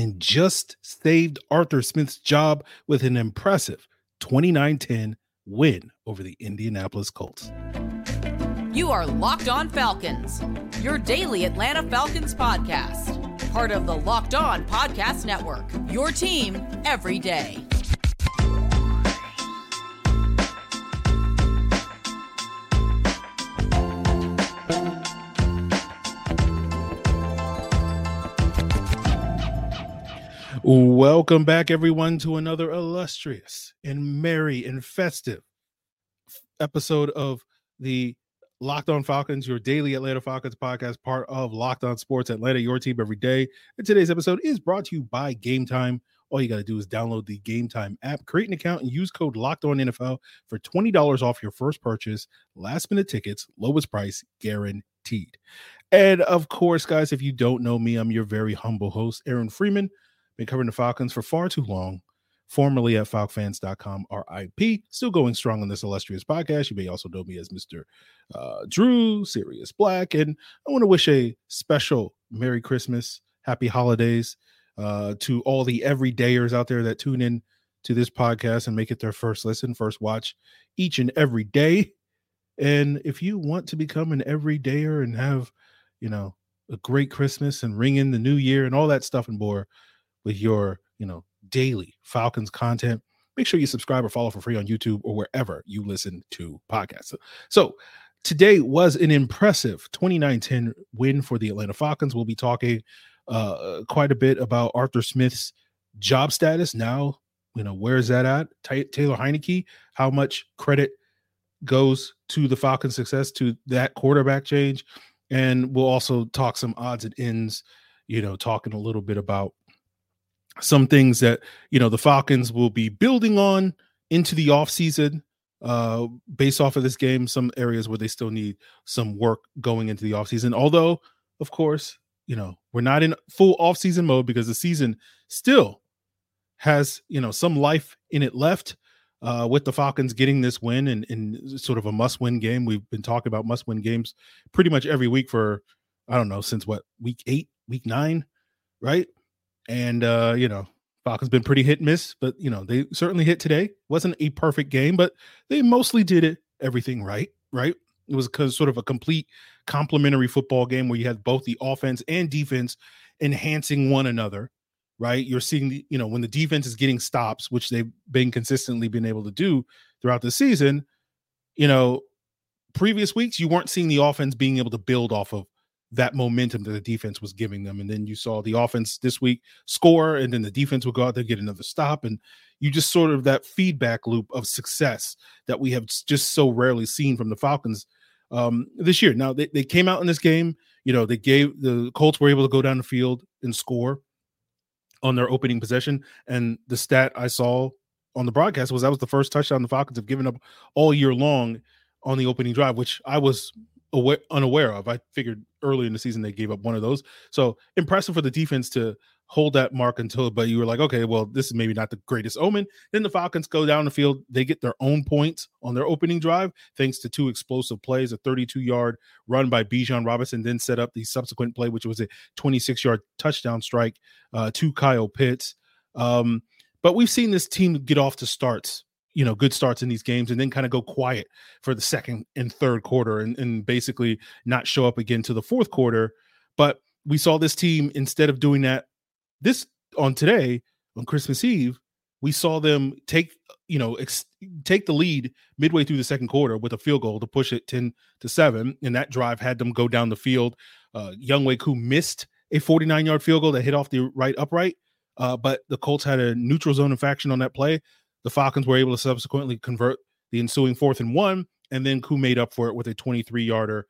and just saved Arthur Smith's job with an impressive 29-10 win over the Indianapolis Colts. You are Locked On Falcons, your daily Atlanta Falcons podcast. Part of the Locked On Podcast Network, your team every day. Welcome back, everyone, to another illustrious and merry and festive episode of the Locked On Falcons, your daily Atlanta Falcons podcast, part of Locked On Sports Atlanta, your team every day. And today's episode is brought to you by Game Time. All you got to do is download the Game Time app, create an account, and use code LOCKEDONNFL for $20 off your first purchase, last-minute tickets, lowest price guaranteed. And, of course, guys, if you don't know me, I'm your very humble host, Aaron Freeman. Been covering the Falcons for far too long. Formerly at falcfans.com, RIP. Still going strong on this illustrious podcast. You may also know me as Mr. Drew, Sirius Black. And I want to wish a special Merry Christmas, Happy Holidays to all the everydayers out there that tune in to this podcast and make it their first listen, first watch each and every day. And if you want to become an everydayer and have, you know, a great Christmas and ring in the new year and all that stuff and more with your, you know, daily Falcons content, make sure you subscribe or follow for free on YouTube or wherever you listen to podcasts. So today was an impressive 29-10 win for the Atlanta Falcons. We'll be talking quite a bit about Arthur Smith's job status now. You know, where is that at? Taylor Heinicke, how much credit goes to the Falcons' success, to that quarterback change? And we'll also talk some odds and ends, you know, talking a little bit about some things that, you know, the Falcons will be building on into the offseason based off of this game, some areas where they still need some work going into the offseason. Although, of course, you know, we're not in full offseason mode because the season still has, you know, some life in it left with the Falcons getting this win and sort of a must-win game. We've been talking about must-win games pretty much every week for, I don't know, since what, week 9, right? And, you know, Falcons been pretty hit and miss, but, you know, they certainly hit today. Wasn't a perfect game, but they mostly did everything right, right? It was sort of a complete complementary football game where you had both the offense and defense enhancing one another, right? You're seeing, you know, when the defense is getting stops, which they've been consistently been able to do throughout the season, you know, previous weeks, you weren't seeing the offense being able to build off of that momentum that the defense was giving them. And then you saw the offense this week score, and then the defense would go out there, get another stop. And you just sort of that feedback loop of success that we have just so rarely seen from the Falcons this year. Now they came out in this game, you know, they gave the Colts were able to go down the field and score on their opening possession. And the stat I saw on the broadcast was that was the first touchdown the Falcons have given up all year long on the opening drive, which I was unaware of. I figured early in the season they gave up one of those. So impressive for the defense to hold that mark until, but you were like, okay, well, this is maybe not the greatest omen. Then the Falcons go down the field. They get their own points on their opening drive thanks to two explosive plays, a 32-yard run by Bijan Robinson, then set up the subsequent play, which was a 26-yard touchdown strike to Kyle Pitts. But we've seen this team get off to starts, you know, good starts in these games and then kind of go quiet for the second and third quarter and basically not show up again to the fourth quarter. But we saw this team, instead of doing that this on today, on Christmas Eve, we saw them take, you know, take the lead midway through the second quarter with a field goal to push it 10-7. And that drive had them go down the field. Younggwakoo missed a 49-yard field goal that hit off the right upright. But the Colts had a neutral zone infraction on that play. The Falcons were able to subsequently convert the ensuing 4th and 1, and then Koo made up for it with a 23-yarder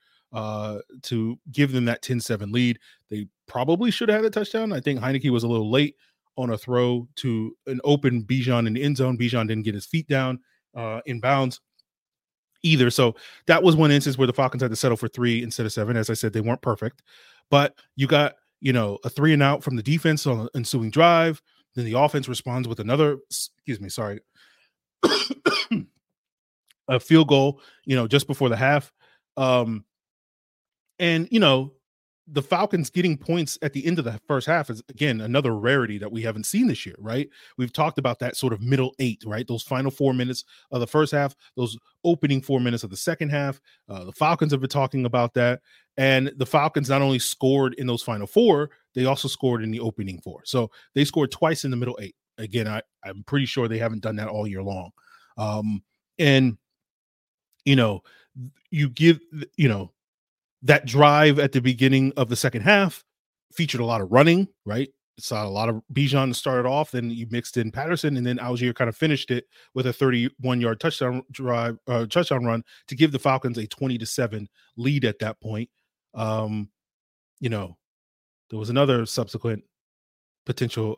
to give them that 10-7 lead. They probably should have had a touchdown. I think Heinicke was a little late on a throw to an open Bijan in the end zone. Bijan didn't get his feet down in bounds either. So that was one instance where the Falcons had to settle for 3 instead of 7. As I said, they weren't perfect, but you got, you know, a 3 and out from the defense on the ensuing drive. Then the offense responds with another, a field goal, you know, just before the half. And, you know, the Falcons getting points at the end of the first half is, again, another rarity that we haven't seen this year, right? We've talked about that sort of middle 8, right? Those final 4 minutes of the first half, those opening 4 minutes of the second half. The Falcons have been talking about that. And the Falcons not only scored in those final 4, they also scored in the opening 4. So they scored twice in the middle 8. Again, I'm pretty sure they haven't done that all year long. And, you know, you give, you know, that drive at the beginning of the second half featured a lot of running, right? It's a lot of Bijan started off, then you mixed in Patterson, and then Algier kind of finished it with a 31-yard touchdown drive, touchdown run to give the Falcons a 20-7 lead at that point. You know, there was another subsequent potential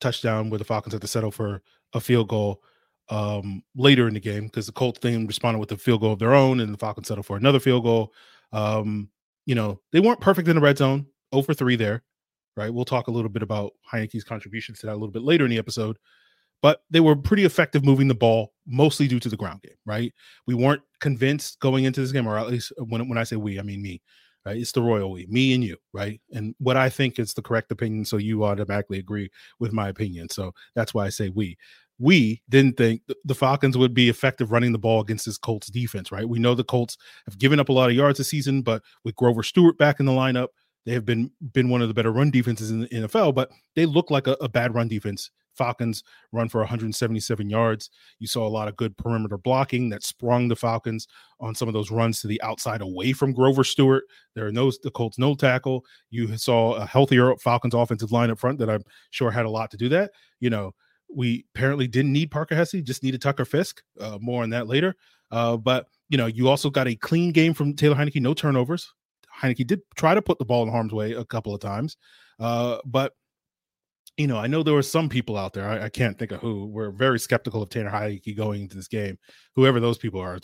touchdown where the Falcons had to settle for a field goal later in the game because the Colts thing responded with a field goal of their own, and the Falcons settled for another field goal. You know, they weren't perfect in the red zone, 0 for 3 there, right? We'll talk a little bit about Heinicke's contributions to that a little bit later in the episode, but they were pretty effective moving the ball, mostly due to the ground game, right? We weren't convinced going into this game, or at least when I say we, I mean me, right? It's the royal we, me and you, right? And what I think is the correct opinion, so you automatically agree with my opinion. So that's why I say we. We didn't think the Falcons would be effective running the ball against this Colts defense, right? We know the Colts have given up a lot of yards this season, but with Grover Stewart back in the lineup, they have been one of the better run defenses in the NFL, but they look like a bad run defense. Falcons run for 177 yards. You saw a lot of good perimeter blocking that sprung the Falcons on some of those runs to the outside away from Grover Stewart. There are the Colts no tackle. You saw a healthier Falcons offensive line up front that I'm sure had a lot to do that, you know. We apparently didn't need Parker Hesse, just needed Tucker Fisk. More on that later. But, you know, you also got a clean game from Taylor Heinicke, no turnovers. Heinicke did try to put the ball in harm's way a couple of times. But, you know, I know there were some people out there, I can't think of who, were very skeptical of Taylor Heinicke going into this game. Whoever those people are,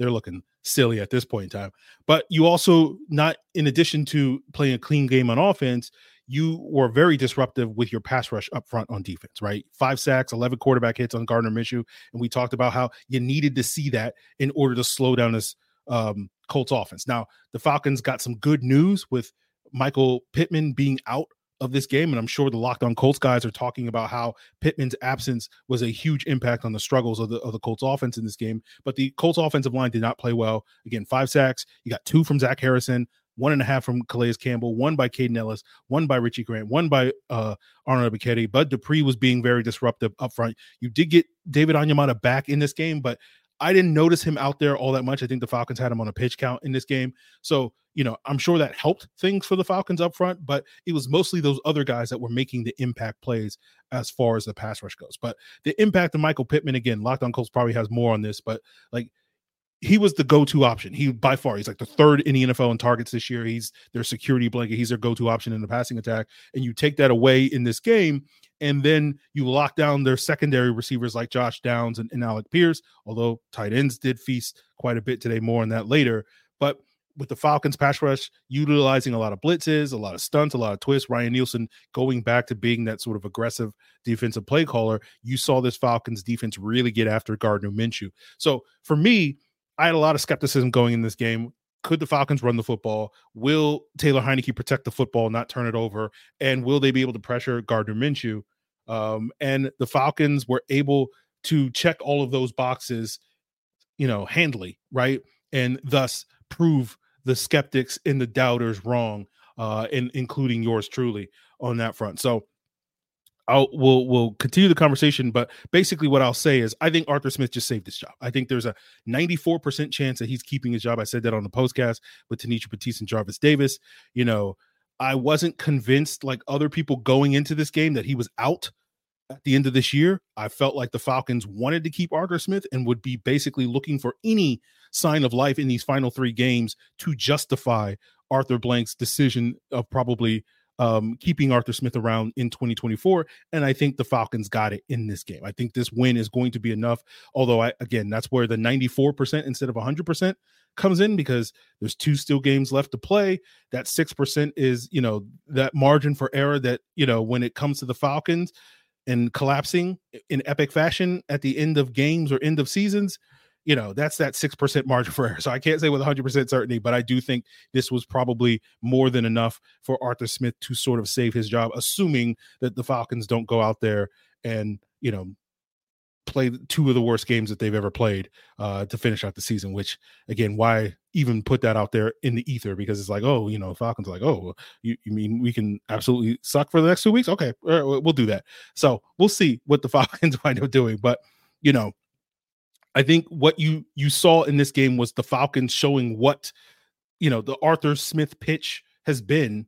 they're looking silly at this point in time. But you also, not in addition to playing a clean game on offense, you were very disruptive with your pass rush up front on defense, right? 5 sacks, 11 quarterback hits on Gardner Minshew. And we talked about how you needed to see that in order to slow down this Colts offense. Now, the Falcons got some good news with Michael Pittman being out of this game. And I'm sure the Locked On Colts guys are talking about how Pittman's absence was a huge impact on the struggles of the Colts offense in this game. But the Colts offensive line did not play well. Again, 5 sacks. You got 2 from Zach Harrison, 1.5 from Calais Campbell, 1 by Caden Ellis, 1 by Richie Grant, 1 by Arnold Bichetti. Bud Dupree was being very disruptive up front. You did get David Onyemata back in this game, but I didn't notice him out there all that much. I think the Falcons had him on a pitch count in this game. So, you know, I'm sure that helped things for the Falcons up front, but it was mostly those other guys that were making the impact plays as far as the pass rush goes. But the impact of Michael Pittman, again, Locked On Colts probably has more on this, but like, he was the go-to option. He, by far, he's like the 3rd in the NFL in targets this year. He's their security blanket. He's their go-to option in the passing attack. And you take that away in this game, and then you lock down their secondary receivers like Josh Downs and Alec Pierce, although tight ends did feast quite a bit today. More on that later. But with the Falcons pass rush, utilizing a lot of blitzes, a lot of stunts, a lot of twists, Ryan Nielsen going back to being that sort of aggressive defensive play caller, you saw this Falcons defense really get after Gardner Minshew. So for me, I had a lot of skepticism going in this game. Could the Falcons run the football? Will Taylor Heinicke protect the football, not turn it over? And will they be able to pressure Gardner Minshew? And the Falcons were able to check all of those boxes, you know, handily, right? And thus prove the skeptics and the doubters wrong, and including yours truly on that front. So we'll continue the conversation, but basically what I'll say is I think Arthur Smith just saved his job. I think there's a 94% chance that he's keeping his job. I said that on the podcast with Tanisha Batiste and Jarvis Davis. You know, I wasn't convinced like other people going into this game that he was out at the end of this year. I felt like the Falcons wanted to keep Arthur Smith and would be basically looking for any sign of life in these final 3 games to justify Arthur Blank's decision of probably keeping Arthur Smith around in 2024. And I think the Falcons got it in this game. I think this win is going to be enough. Although, again, that's where the 94% instead of 100% comes in, because there's two still games left to play. That 6% is, you know, that margin for error that, you know, when it comes to the Falcons and collapsing in epic fashion at the end of games or end of seasons, you know, that's that 6% margin for error. So I can't say with 100% certainty, but I do think this was probably more than enough for Arthur Smith to sort of save his job, assuming that the Falcons don't go out there and, you know, play two of the worst games that they've ever played to finish out the season, which, again, why even put that out there in the ether? Because it's like, oh, you know, Falcons are like, oh, you mean we can absolutely suck for the next 2 weeks? Okay, all right, we'll do that. So we'll see what the Falcons wind up doing. But, you know, I think what you saw in this game was the Falcons showing what, you know, the Arthur Smith pitch has been,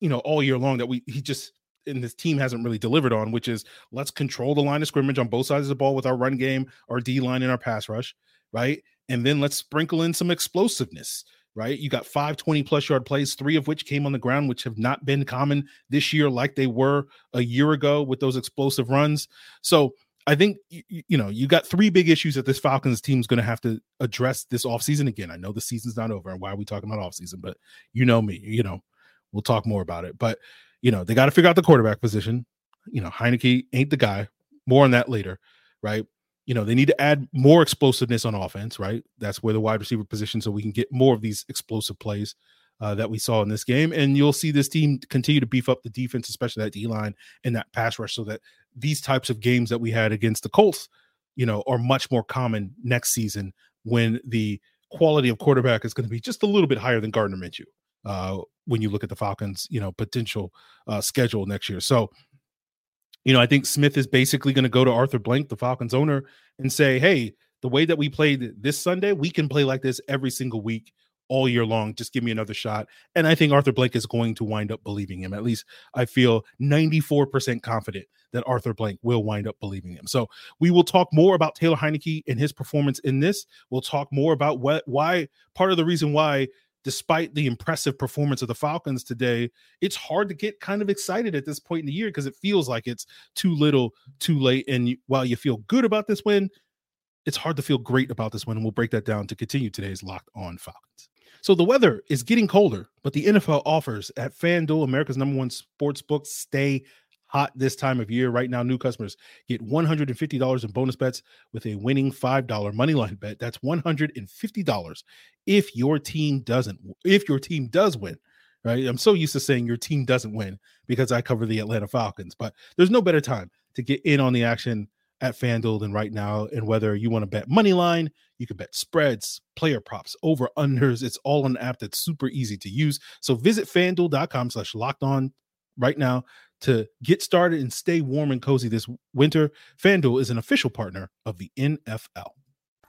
you know, all year long, that he just, and this team hasn't really delivered on, which is let's control the line of scrimmage on both sides of the ball with our run game, our D line, and our pass rush, right? And then let's sprinkle in some explosiveness, right? You got 5 20-plus yard plays, three of which came on the ground, which have not been common this year like they were a year ago with those explosive runs. So I think, you know, you got three big issues that this Falcons team is going to have to address this offseason. Again, I know the season's not over, and why are we talking about offseason? But you know me, you know, we'll talk more about it. But, you know, they got to figure out the quarterback position. You know, Heinicke ain't the guy. More on that later, right? You know, they need to add more explosiveness on offense, right? That's where the wide receiver position, so we can get more of these explosive plays that we saw in this game. And you'll see this team continue to beef up the defense, especially that D-line and that pass rush, so that these types of games that we had against the Colts, you know, are much more common next season, when the quality of quarterback is going to be just a little bit higher than Gardner Minshew when you look at the Falcons, you know, potential schedule next year. So, you know, I think Smith is basically going to go to Arthur Blank, the Falcons owner, and say, hey, the way that we played this Sunday, we can play like this every single week all year long. Just give me another shot. And I think Arthur Blank is going to wind up believing him. At least I feel 94% confident that Arthur Blank will wind up believing him. So we will talk more about Taylor Heinicke and his performance in this. We'll talk more about why part of the reason why, despite the impressive performance of the Falcons today, it's hard to get kind of excited at this point in the year, because it feels like it's too little, too late. And while you feel good about this win, it's hard to feel great about this win. And we'll break that down to continue today's Locked On Falcons. So the weather is getting colder, but the NFL offers at FanDuel, America's #1 sportsbook, stay hot this time of year. Right now, new customers get $150 in bonus bets with a winning $5 moneyline bet. That's $150 if your team does win. Right? I'm so used to saying your team doesn't win because I cover the Atlanta Falcons, but there's no better time to get in on the action at FanDuel than right now. And whether you want to bet money line, you can bet spreads, player props, over unders. It's all on an app that's super easy to use. So visit fanduel.com/lockedon right now to get started and stay warm and cozy this winter. FanDuel is an official partner of the NFL.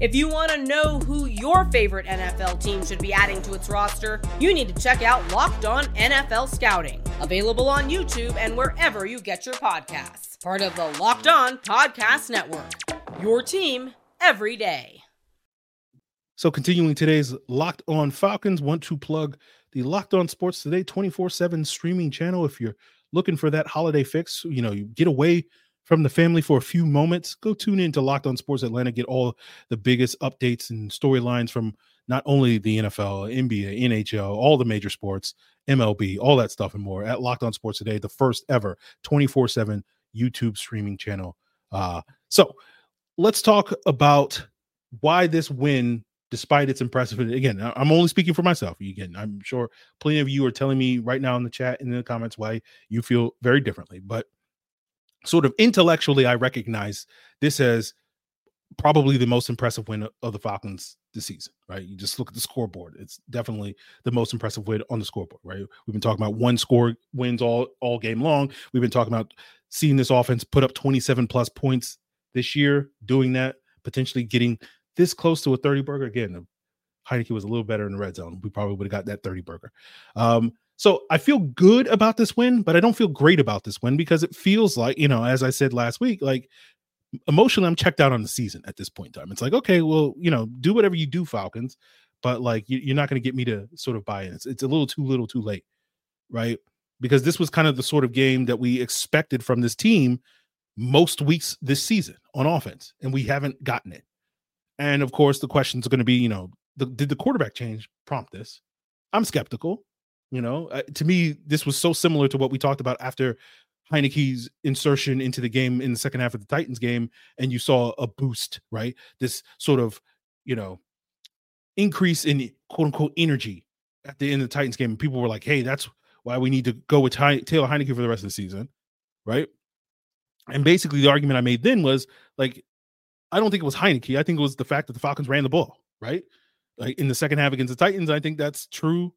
If you want to know who your favorite NFL team should be adding to its roster, you need to check out Locked On NFL Scouting, available on YouTube and wherever you get your podcasts. Part of the Locked On Podcast Network, your team every day. So continuing today's Locked On Falcons, want to plug the Locked On Sports Today 24/7 streaming channel. If you're looking for that holiday fix, you know, you get away from the family for a few moments, go tune in to Locked On Sports Atlanta. Get all the biggest updates and storylines from not only the NFL, NBA, NHL, all the major sports, MLB, all that stuff and more at Locked On Sports Today, the first ever 24/7 YouTube streaming channel. So let's talk about why this win, despite its impressive, again, I'm only speaking for myself. Again, I'm sure plenty of you are telling me right now in the chat and in the comments why you feel very differently. But sort of intellectually, I recognize this as probably the most impressive win of the Falcons this season, right? You just look at the scoreboard. It's definitely the most impressive win on the scoreboard, right? We've been talking about one score wins all game long. We've been talking about seeing this offense put up 27-plus points this year, doing that, potentially getting this close to a 30 burger. Again, Heinicke was a little better in the red zone. We probably would have got that 30 burger. So I feel good about this win, but I don't feel great about this win because it feels like, you know, as I said last week, like emotionally, I'm checked out on the season at this point in time. It's like, okay, well, you know, do whatever you do, Falcons, but like you're not going to get me to sort of buy in. It's a little too late, right? Because this was kind of the sort of game that we expected from this team most weeks this season on offense, and we haven't gotten it. And of course, the questions are going to be, you know, did the quarterback change prompt this? I'm skeptical. You know, to me, this was so similar to what we talked about after Heinicke's insertion into the game in the second half of the Titans game. And you saw a boost, right? This sort of, you know, increase in quote unquote energy at the end of the Titans game. And people were like, hey, that's why we need to go with Taylor Heinicke for the rest of the season, right? And basically the argument I made then was like, I don't think it was Heinicke. I think it was the fact that the Falcons ran the ball, right? Like in the second half against the Titans, I think that's true.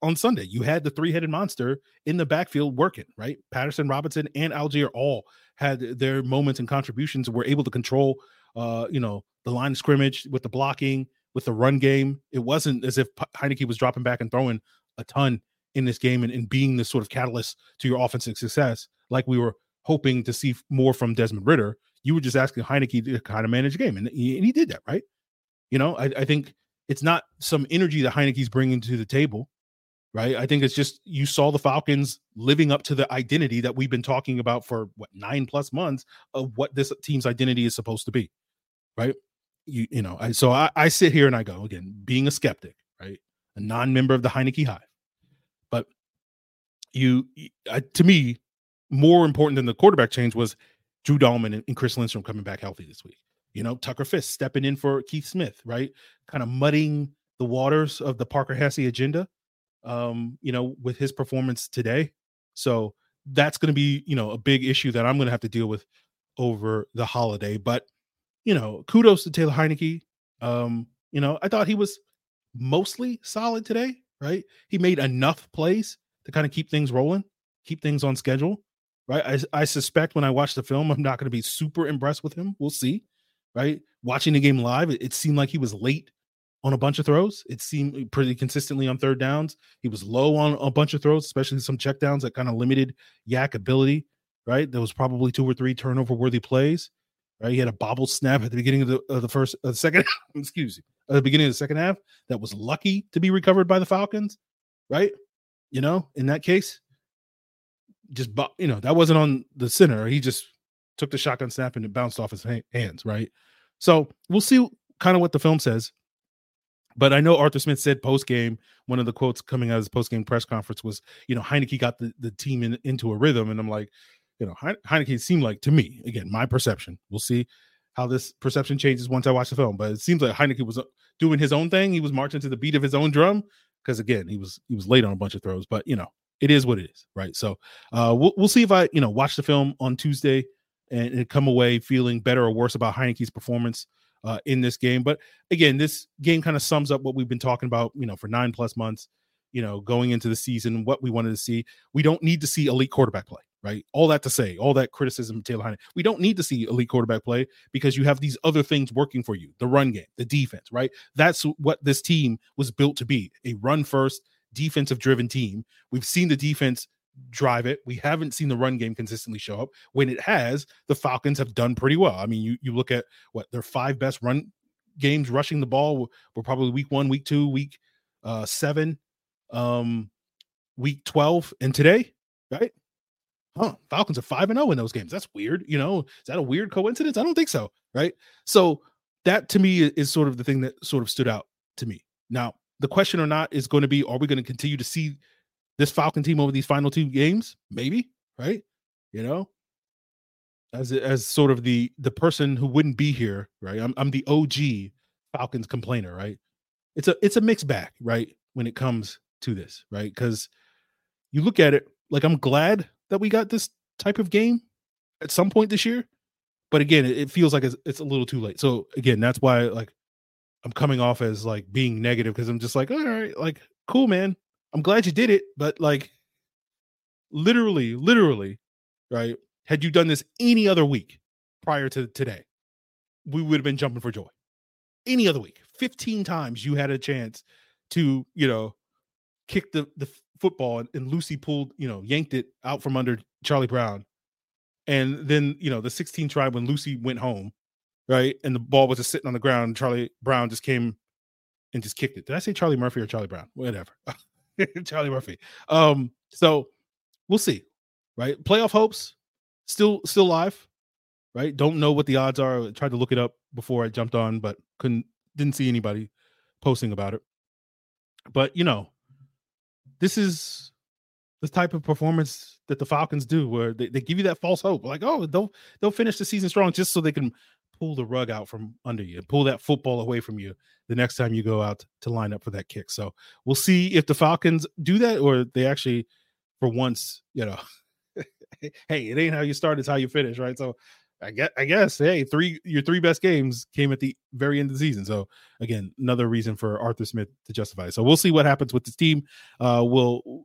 On Sunday, you had the three-headed monster in the backfield working, right? Patterson, Robinson, and Algier all had their moments and contributions, were able to control, you know, the line of scrimmage with the blocking, with the run game. It wasn't as if Heinicke was dropping back and throwing a ton in this game and being this sort of catalyst to your offensive success, like we were hoping to see more from Desmond Ridder. You were just asking Heinicke to kind of manage the game, and he did that, right? You know, I think it's not some energy that Heinicke's bringing to the table, right? I think it's just you saw the Falcons living up to the identity that we've been talking about for, what, 9+ months of what this team's identity is supposed to be, right? You know, I sit here and I go, again, being a skeptic, right? A non-member of the Heinicke hive. But to me, more important than the quarterback change was Drew Dahlman and Chris Lindstrom coming back healthy this week. You know, Tucker Fisk stepping in for Keith Smith, right? Kind of muddying the waters of the Parker Hesse agenda, you know, with his performance today. So that's going to be, you know, a big issue that I'm going to have to deal with over the holiday. But, you know, kudos to Taylor Heinicke. You know, I thought he was mostly solid today, right? He made enough plays to kind of keep things rolling, keep things on schedule, right? I suspect when I watch the film, I'm not going to be super impressed with him. We'll see, right? Watching the game live, it seemed like he was late on a bunch of throws. It seemed pretty consistently on third downs. He was low on a bunch of throws, especially some check downs that kind of limited Yak ability, right? There was probably 2 or 3 turnover worthy plays, right? He had a bobble snap at the beginning of the second half that was lucky to be recovered by the Falcons, right? You know, in that case, just, you know, that wasn't on the center. He just took the shotgun snap and it bounced off his hands, right? So we'll see kind of what the film says. But I know Arthur Smith said post-game, one of the quotes coming out of his post-game press conference was, you know, Heinicke got the team into a rhythm. And I'm like, you know, Heinicke seemed like, to me, again, my perception. We'll see how this perception changes once I watch the film. But it seems like Heinicke was doing his own thing. He was marching to the beat of his own drum because, again, he was late on a bunch of throws. But, you know, it is what it is, right? So we'll see if I, you know, watch the film on Tuesday and come away feeling better or worse about Heinicke's performance in this game. But again, this game kind of sums up what we've been talking about, you know, for 9+ months, you know, going into the season, what we wanted to see. We don't need to see elite quarterback play, right? All that to say, all that criticism of Taylor Heinicke, we don't need to see elite quarterback play because you have these other things working for you, the run game, the defense, right? That's what this team was built to be, a run first defensive driven team. We've seen the defense drive it. We haven't seen the run game consistently show up. When it has, the Falcons have done pretty well. I mean, you look at what their 5 best run games rushing the ball were probably week 1, week 2, week 7, week 12, and today, right? Falcons are 5-0 in those games. That's weird. You know, is that a weird coincidence? I don't think so, right? So that to me is sort of the thing that sort of stood out to me. Now, the question or not is going to be, are we going to continue to see this Falcon team over these final 2 games? Maybe, right? You know, as sort of the person who wouldn't be here, right? I'm the OG Falcons complainer, right? It's a mixed bag, right? When it comes to this, right? Because you look at it, like, I'm glad that we got this type of game at some point this year, but again, it feels like it's a little too late. So again, that's why, like, I'm coming off as like being negative, because I'm just like, all right, like, cool, man. I'm glad you did it, but like literally, right? Had you done this any other week prior to today, we would have been jumping for joy. Any other week, 15 times you had a chance to, you know, kick the football, and Lucy pulled, you know, yanked it out from under Charlie Brown. And then, you know, the 16th try when Lucy went home, right? And the ball was just sitting on the ground. Charlie Brown just came and just kicked it. Did I say Charlie Murphy or Charlie Brown? Whatever. Charlie Murphy. So we'll see, right? Playoff hopes still live, right? Don't know what the odds are. I tried to look it up before I jumped on, but didn't see anybody posting about it. But, you know, this is the type of performance that the Falcons do, where they give you that false hope. Like, oh, they'll finish the season strong just so they can pull the rug out from under you, pull that football away from you the next time you go out to line up for that kick. So we'll see if the Falcons do that, or they actually, for once, you know, hey, it ain't how you start, it's how you finish, right? So I guess, hey, your three best games came at the very end of the season. So again, another reason for Arthur Smith to justify it. So we'll see what happens with this team. We'll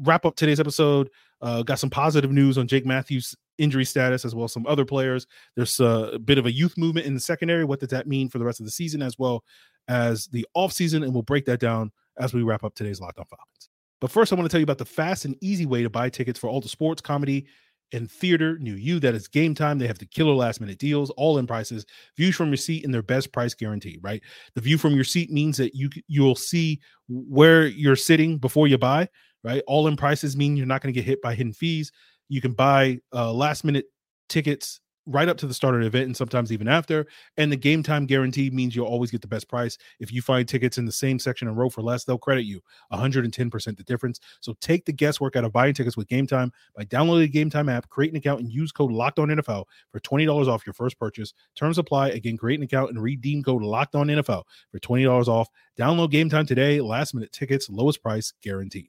wrap up today's episode. Got some positive news on Jake Matthews' injury status, as well as some other players. There's a bit of a youth movement in the secondary. What does that mean for the rest of the season, as well as the offseason? And we'll break that down as we wrap up today's Locked On Falcons. But first, I want to tell you about the fast and easy way to buy tickets for all the sports, comedy, and theater near you. That is Game Time. They have the killer last minute deals, all in prices, views from your seat, and their best price guarantee, right? The view from your seat means that you'll see where you're sitting before you buy, right? All in prices mean you're not going to get hit by hidden fees. You can buy last minute tickets right up to the start of the event, and sometimes even after. And the Game Time guarantee means you'll always get the best price. If you find tickets in the same section and row for less, they'll credit you 110% the difference. So take the guesswork out of buying tickets with Game Time by downloading the Game Time app, create an account, and use code LOCKEDONNFL for $20 off your first purchase. Terms apply. Again, create an account and redeem code LOCKEDONNFL for $20 off. Download Game Time today. Last minute tickets, lowest price guaranteed.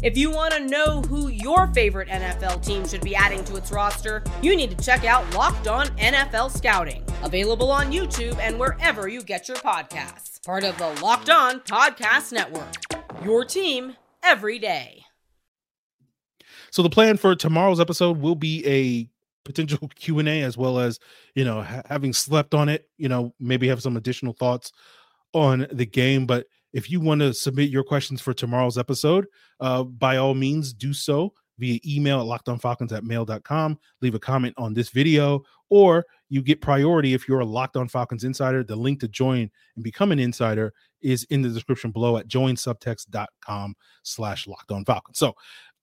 If you want to know who your favorite NFL team should be adding to its roster, you need to check out Locked On NFL Scouting, available on YouTube and wherever you get your podcasts. Part of the Locked On Podcast Network, your team every day. So the plan for tomorrow's episode will be a potential Q&A, as well as, you know, having slept on it, you know, maybe have some additional thoughts on the game. But if you want to submit your questions for tomorrow's episode, by all means, do so via email at lockedonfalcons@mail.com. Leave a comment on this video, or you get priority if you're a Locked On Falcons insider. The link to join and become an insider is in the description below at joinsubtext.com/lockedonfalcons. So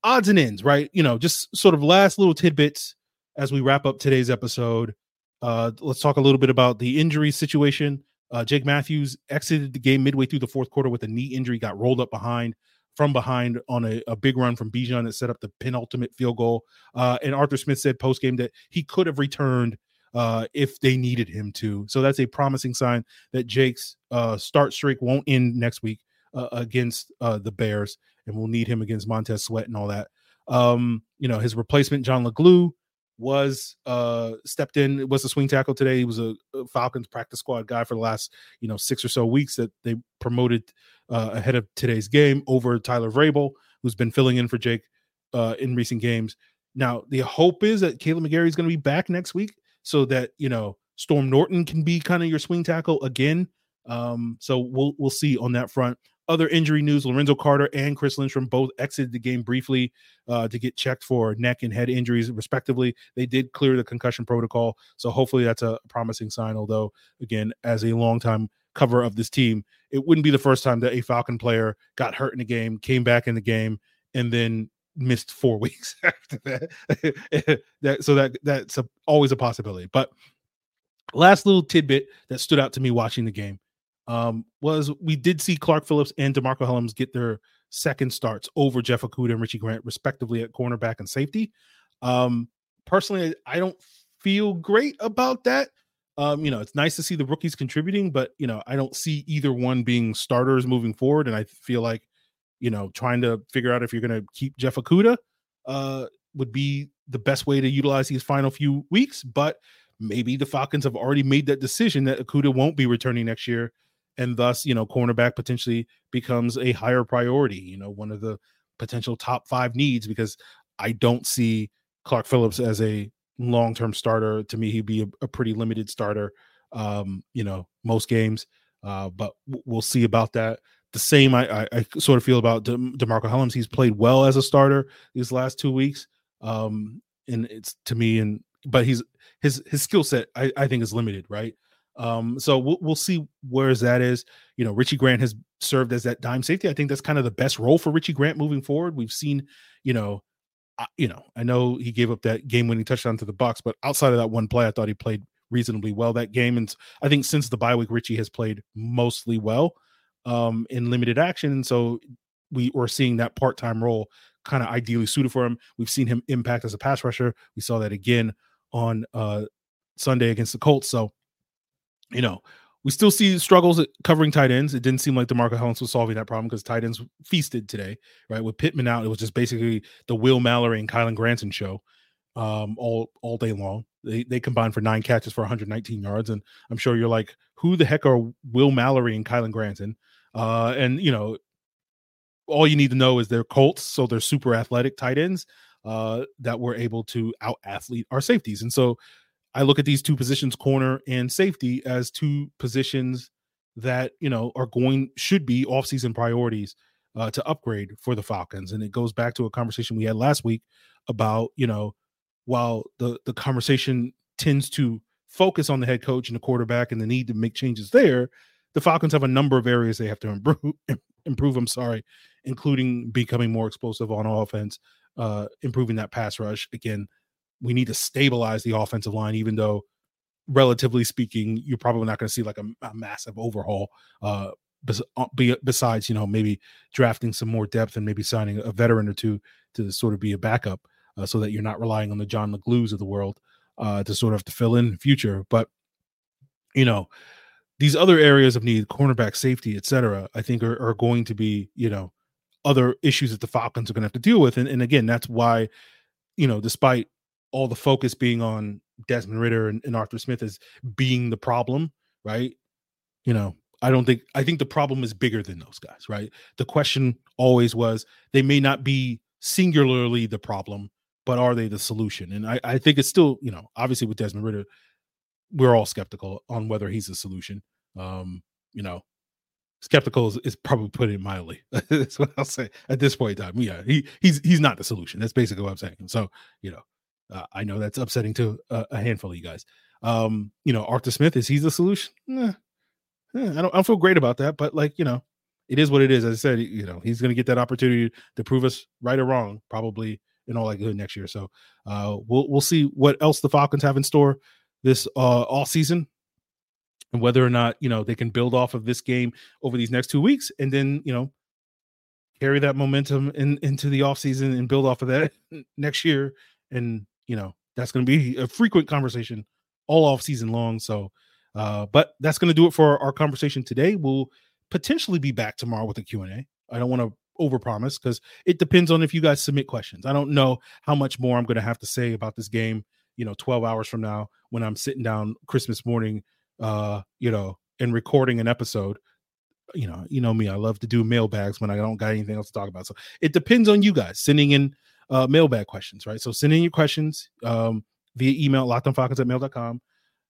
odds and ends, right? You know, just sort of last little tidbits as we wrap up today's episode. Let's talk a little bit about the injury situation. Jake Matthews exited the game midway through the fourth quarter with a knee injury, got rolled up from behind on a big run from Bijan that set up the penultimate field goal. And Arthur Smith said post-game that he could have returned if they needed him to. So that's a promising sign that Jake's start streak won't end next week against the Bears, and we'll need him against Montez Sweat and all that. You know, his replacement, John LeGlue, was stepped in, was a swing tackle today. He was a Falcons practice squad guy for the last, you know, 6 or so weeks that they promoted ahead of today's game over Tyler Vrabel, who's been filling in for Jake in recent games. Now, the hope is that Caleb McGarry is going to be back next week so that, you know, Storm Norton can be kind of your swing tackle again. So we'll see on that front. Other injury news, Lorenzo Carter and Chris Lindstrom both exited the game briefly to get checked for neck and head injuries, respectively. They did clear the concussion protocol, so hopefully that's a promising sign, although, again, as a longtime cover of this team, it wouldn't be the first time that a Falcon player got hurt in a game, came back in the game, and then missed 4 weeks after that. So that's always a possibility. But last little tidbit that stood out to me watching the game, was we did see Clark Phillips and DeMarcco Hellams get their second starts over Jeff Okuda and Richie Grant, respectively, at cornerback and safety. Personally, I don't feel great about that. You know, it's nice to see the rookies contributing, but, you know, I don't see either one being starters moving forward. And I feel like, you know, trying to figure out if you're going to keep Jeff Okuda would be the best way to utilize these final few weeks. But maybe the Falcons have already made that decision that Okuda won't be returning next year. And thus, you know, cornerback potentially becomes a higher priority, you know, one of the potential top five needs, because I don't see Clark Phillips as a long-term starter. To me, he'd be a pretty limited starter, you know, most games, but we'll see about that. The same I sort of feel about DeMarcco Hellams. He's played well as a starter these last 2 weeks, and it's to me, and but he's his skill set I think is limited, right? So we'll see where that is. You know, Richie Grant has served as that dime safety. I think that's kind of the best role for Richie Grant moving forward. We've seen, I know he gave up that game-winning touchdown to the Bucs, but outside of that one play, I thought he played reasonably well that game. And I think since the bye week, Richie has played mostly well in limited action. And so we were seeing that part-time role kind of ideally suited for him. We've seen him impact as a pass rusher. We saw that again on Sunday against the Colts. So, you know, we still see struggles at covering tight ends. It didn't seem like DeMarcco Hellams was solving that problem because tight ends feasted today, right? With Pittman out, it was just basically the Will Mallory and Kylan Granton show all day long. They combined for 9 catches for 119 yards. And I'm sure you're like, who the heck are Will Mallory and Kylan Granton? And, you know, all you need to know is they're Colts, so they're super athletic tight ends that were able to out-athlete our safeties. And so I look at these two positions, corner and safety, as two positions that, you know, should be offseason priorities to upgrade for the Falcons. And it goes back to a conversation we had last week about, you know, while the conversation tends to focus on the head coach and the quarterback and the need to make changes there, the Falcons have a number of areas they have to improve. Including becoming more explosive on offense, improving that pass rush again. We need to stabilize the offensive line, even though, relatively speaking, you're probably not going to see like a massive overhaul besides, you know, maybe drafting some more depth and maybe signing a veteran or two to sort of be a backup so that you're not relying on the John LeGlues of the world to sort of to fill in the future. But, you know, these other areas of need, cornerback, safety, et cetera, I think are going to be, you know, other issues that the Falcons are going to have to deal with. And again, that's why, you know, despite all the focus being on Desmond Ridder and Arthur Smith as being the problem, right? You know, I think the problem is bigger than those guys, right? The question always was, they may not be singularly the problem, but are they the solution? And I think it's still, you know, obviously with Desmond Ridder, we're all skeptical on whether he's the solution. You know, skeptical is probably put it mildly. That's what I'll say at this point in time. Yeah, he's not the solution. That's basically what I'm saying. And so, you know, I know that's upsetting to a handful of you guys. You know, Arthur Smith, is he the solution? I don't feel great about that, but like, you know, it is what it is. As I said, you know, he's going to get that opportunity to prove us right or wrong, probably in all likelihood next year. So we'll see what else the Falcons have in store this all season, and whether or not, you know, they can build off of this game over these next 2 weeks, and then, you know, carry that momentum into the off season and build off of that next year. And you know, that's going to be a frequent conversation all off season long. So, but that's going to do it for our conversation today. We'll potentially be back tomorrow with a Q&A. I don't want to overpromise because it depends on if you guys submit questions. I don't know how much more I'm going to have to say about this game, you know, 12 hours from now when I'm sitting down Christmas morning, you know, and recording an episode. You know me, I love to do mailbags when I don't got anything else to talk about. So it depends on you guys sending in mailbag questions, right? So send in your questions via email, lockedonfalcons@mail.com,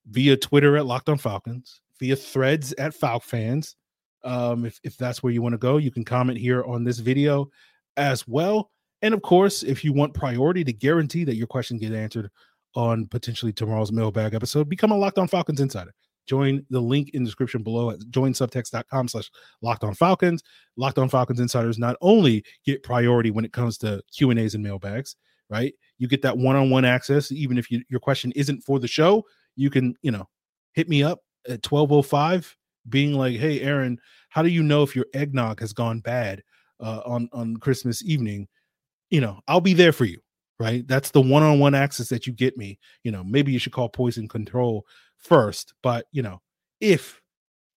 via Twitter at lockedonfalcons, via threads at falcfans. If that's where you want to go, you can comment here on this video as well. And of course, if you want priority to guarantee that your question gets answered on potentially tomorrow's mailbag episode, become a Locked On Falcons insider. Join the link in the description below at joinsubtext.com/LockedOnFalcons. Locked On Falcons insiders not only get priority when it comes to Q&As and mailbags, right? You get that one-on-one access. Even if your question isn't for the show, you can, you know, hit me up at 12:05 being like, hey, Aaron, how do you know if your eggnog has gone bad on Christmas evening? You know, I'll be there for you, right? That's the one-on-one access that you get me. You know, maybe you should call poison control first, but you know, if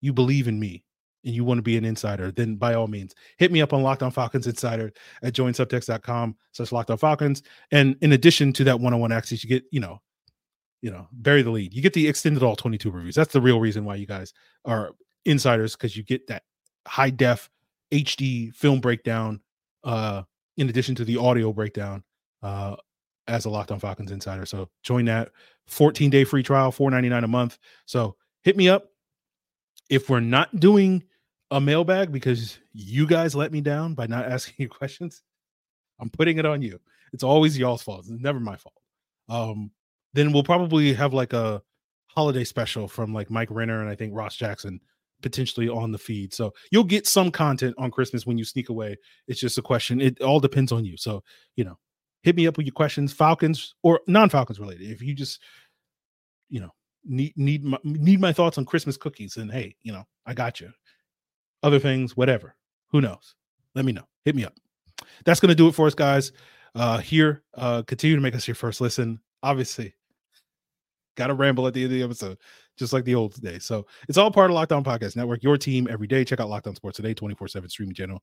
you believe in me and you want to be an insider, then by all means, hit me up on Locked On Falcons Insider at joinsubtext.com/LockedOnFalcons. And in addition to that one-on-one access, you get, bury the lead. You get the extended all 22 reviews. That's the real reason why you guys are insiders, because you get that high def HD film breakdown in addition to the audio breakdown as a Locked On Falcons Insider. So join that 14-day free trial, $4.99 a month. So hit me up. If we're not doing a mailbag because you guys let me down by not asking you questions, I'm putting it on you. It's always y'all's fault. It's never my fault. Then we'll probably have like a holiday special from like Mike Renner and I think Ross Jackson potentially on the feed. So you'll get some content on Christmas when you sneak away. It's just a question. It all depends on you. So, hit me up with your questions, Falcons or non-Falcons related. If you just, need my thoughts on Christmas cookies, and hey, I got you. Other things, whatever. Who knows? Let me know. Hit me up. That's going to do it for us, guys. Continue to make us your first listen. Obviously, got to ramble at the end of the episode, just like the old days. So it's all part of Locked On Podcast Network, your team every day. Check out Locked On Sports Today, 24/7 streaming channel.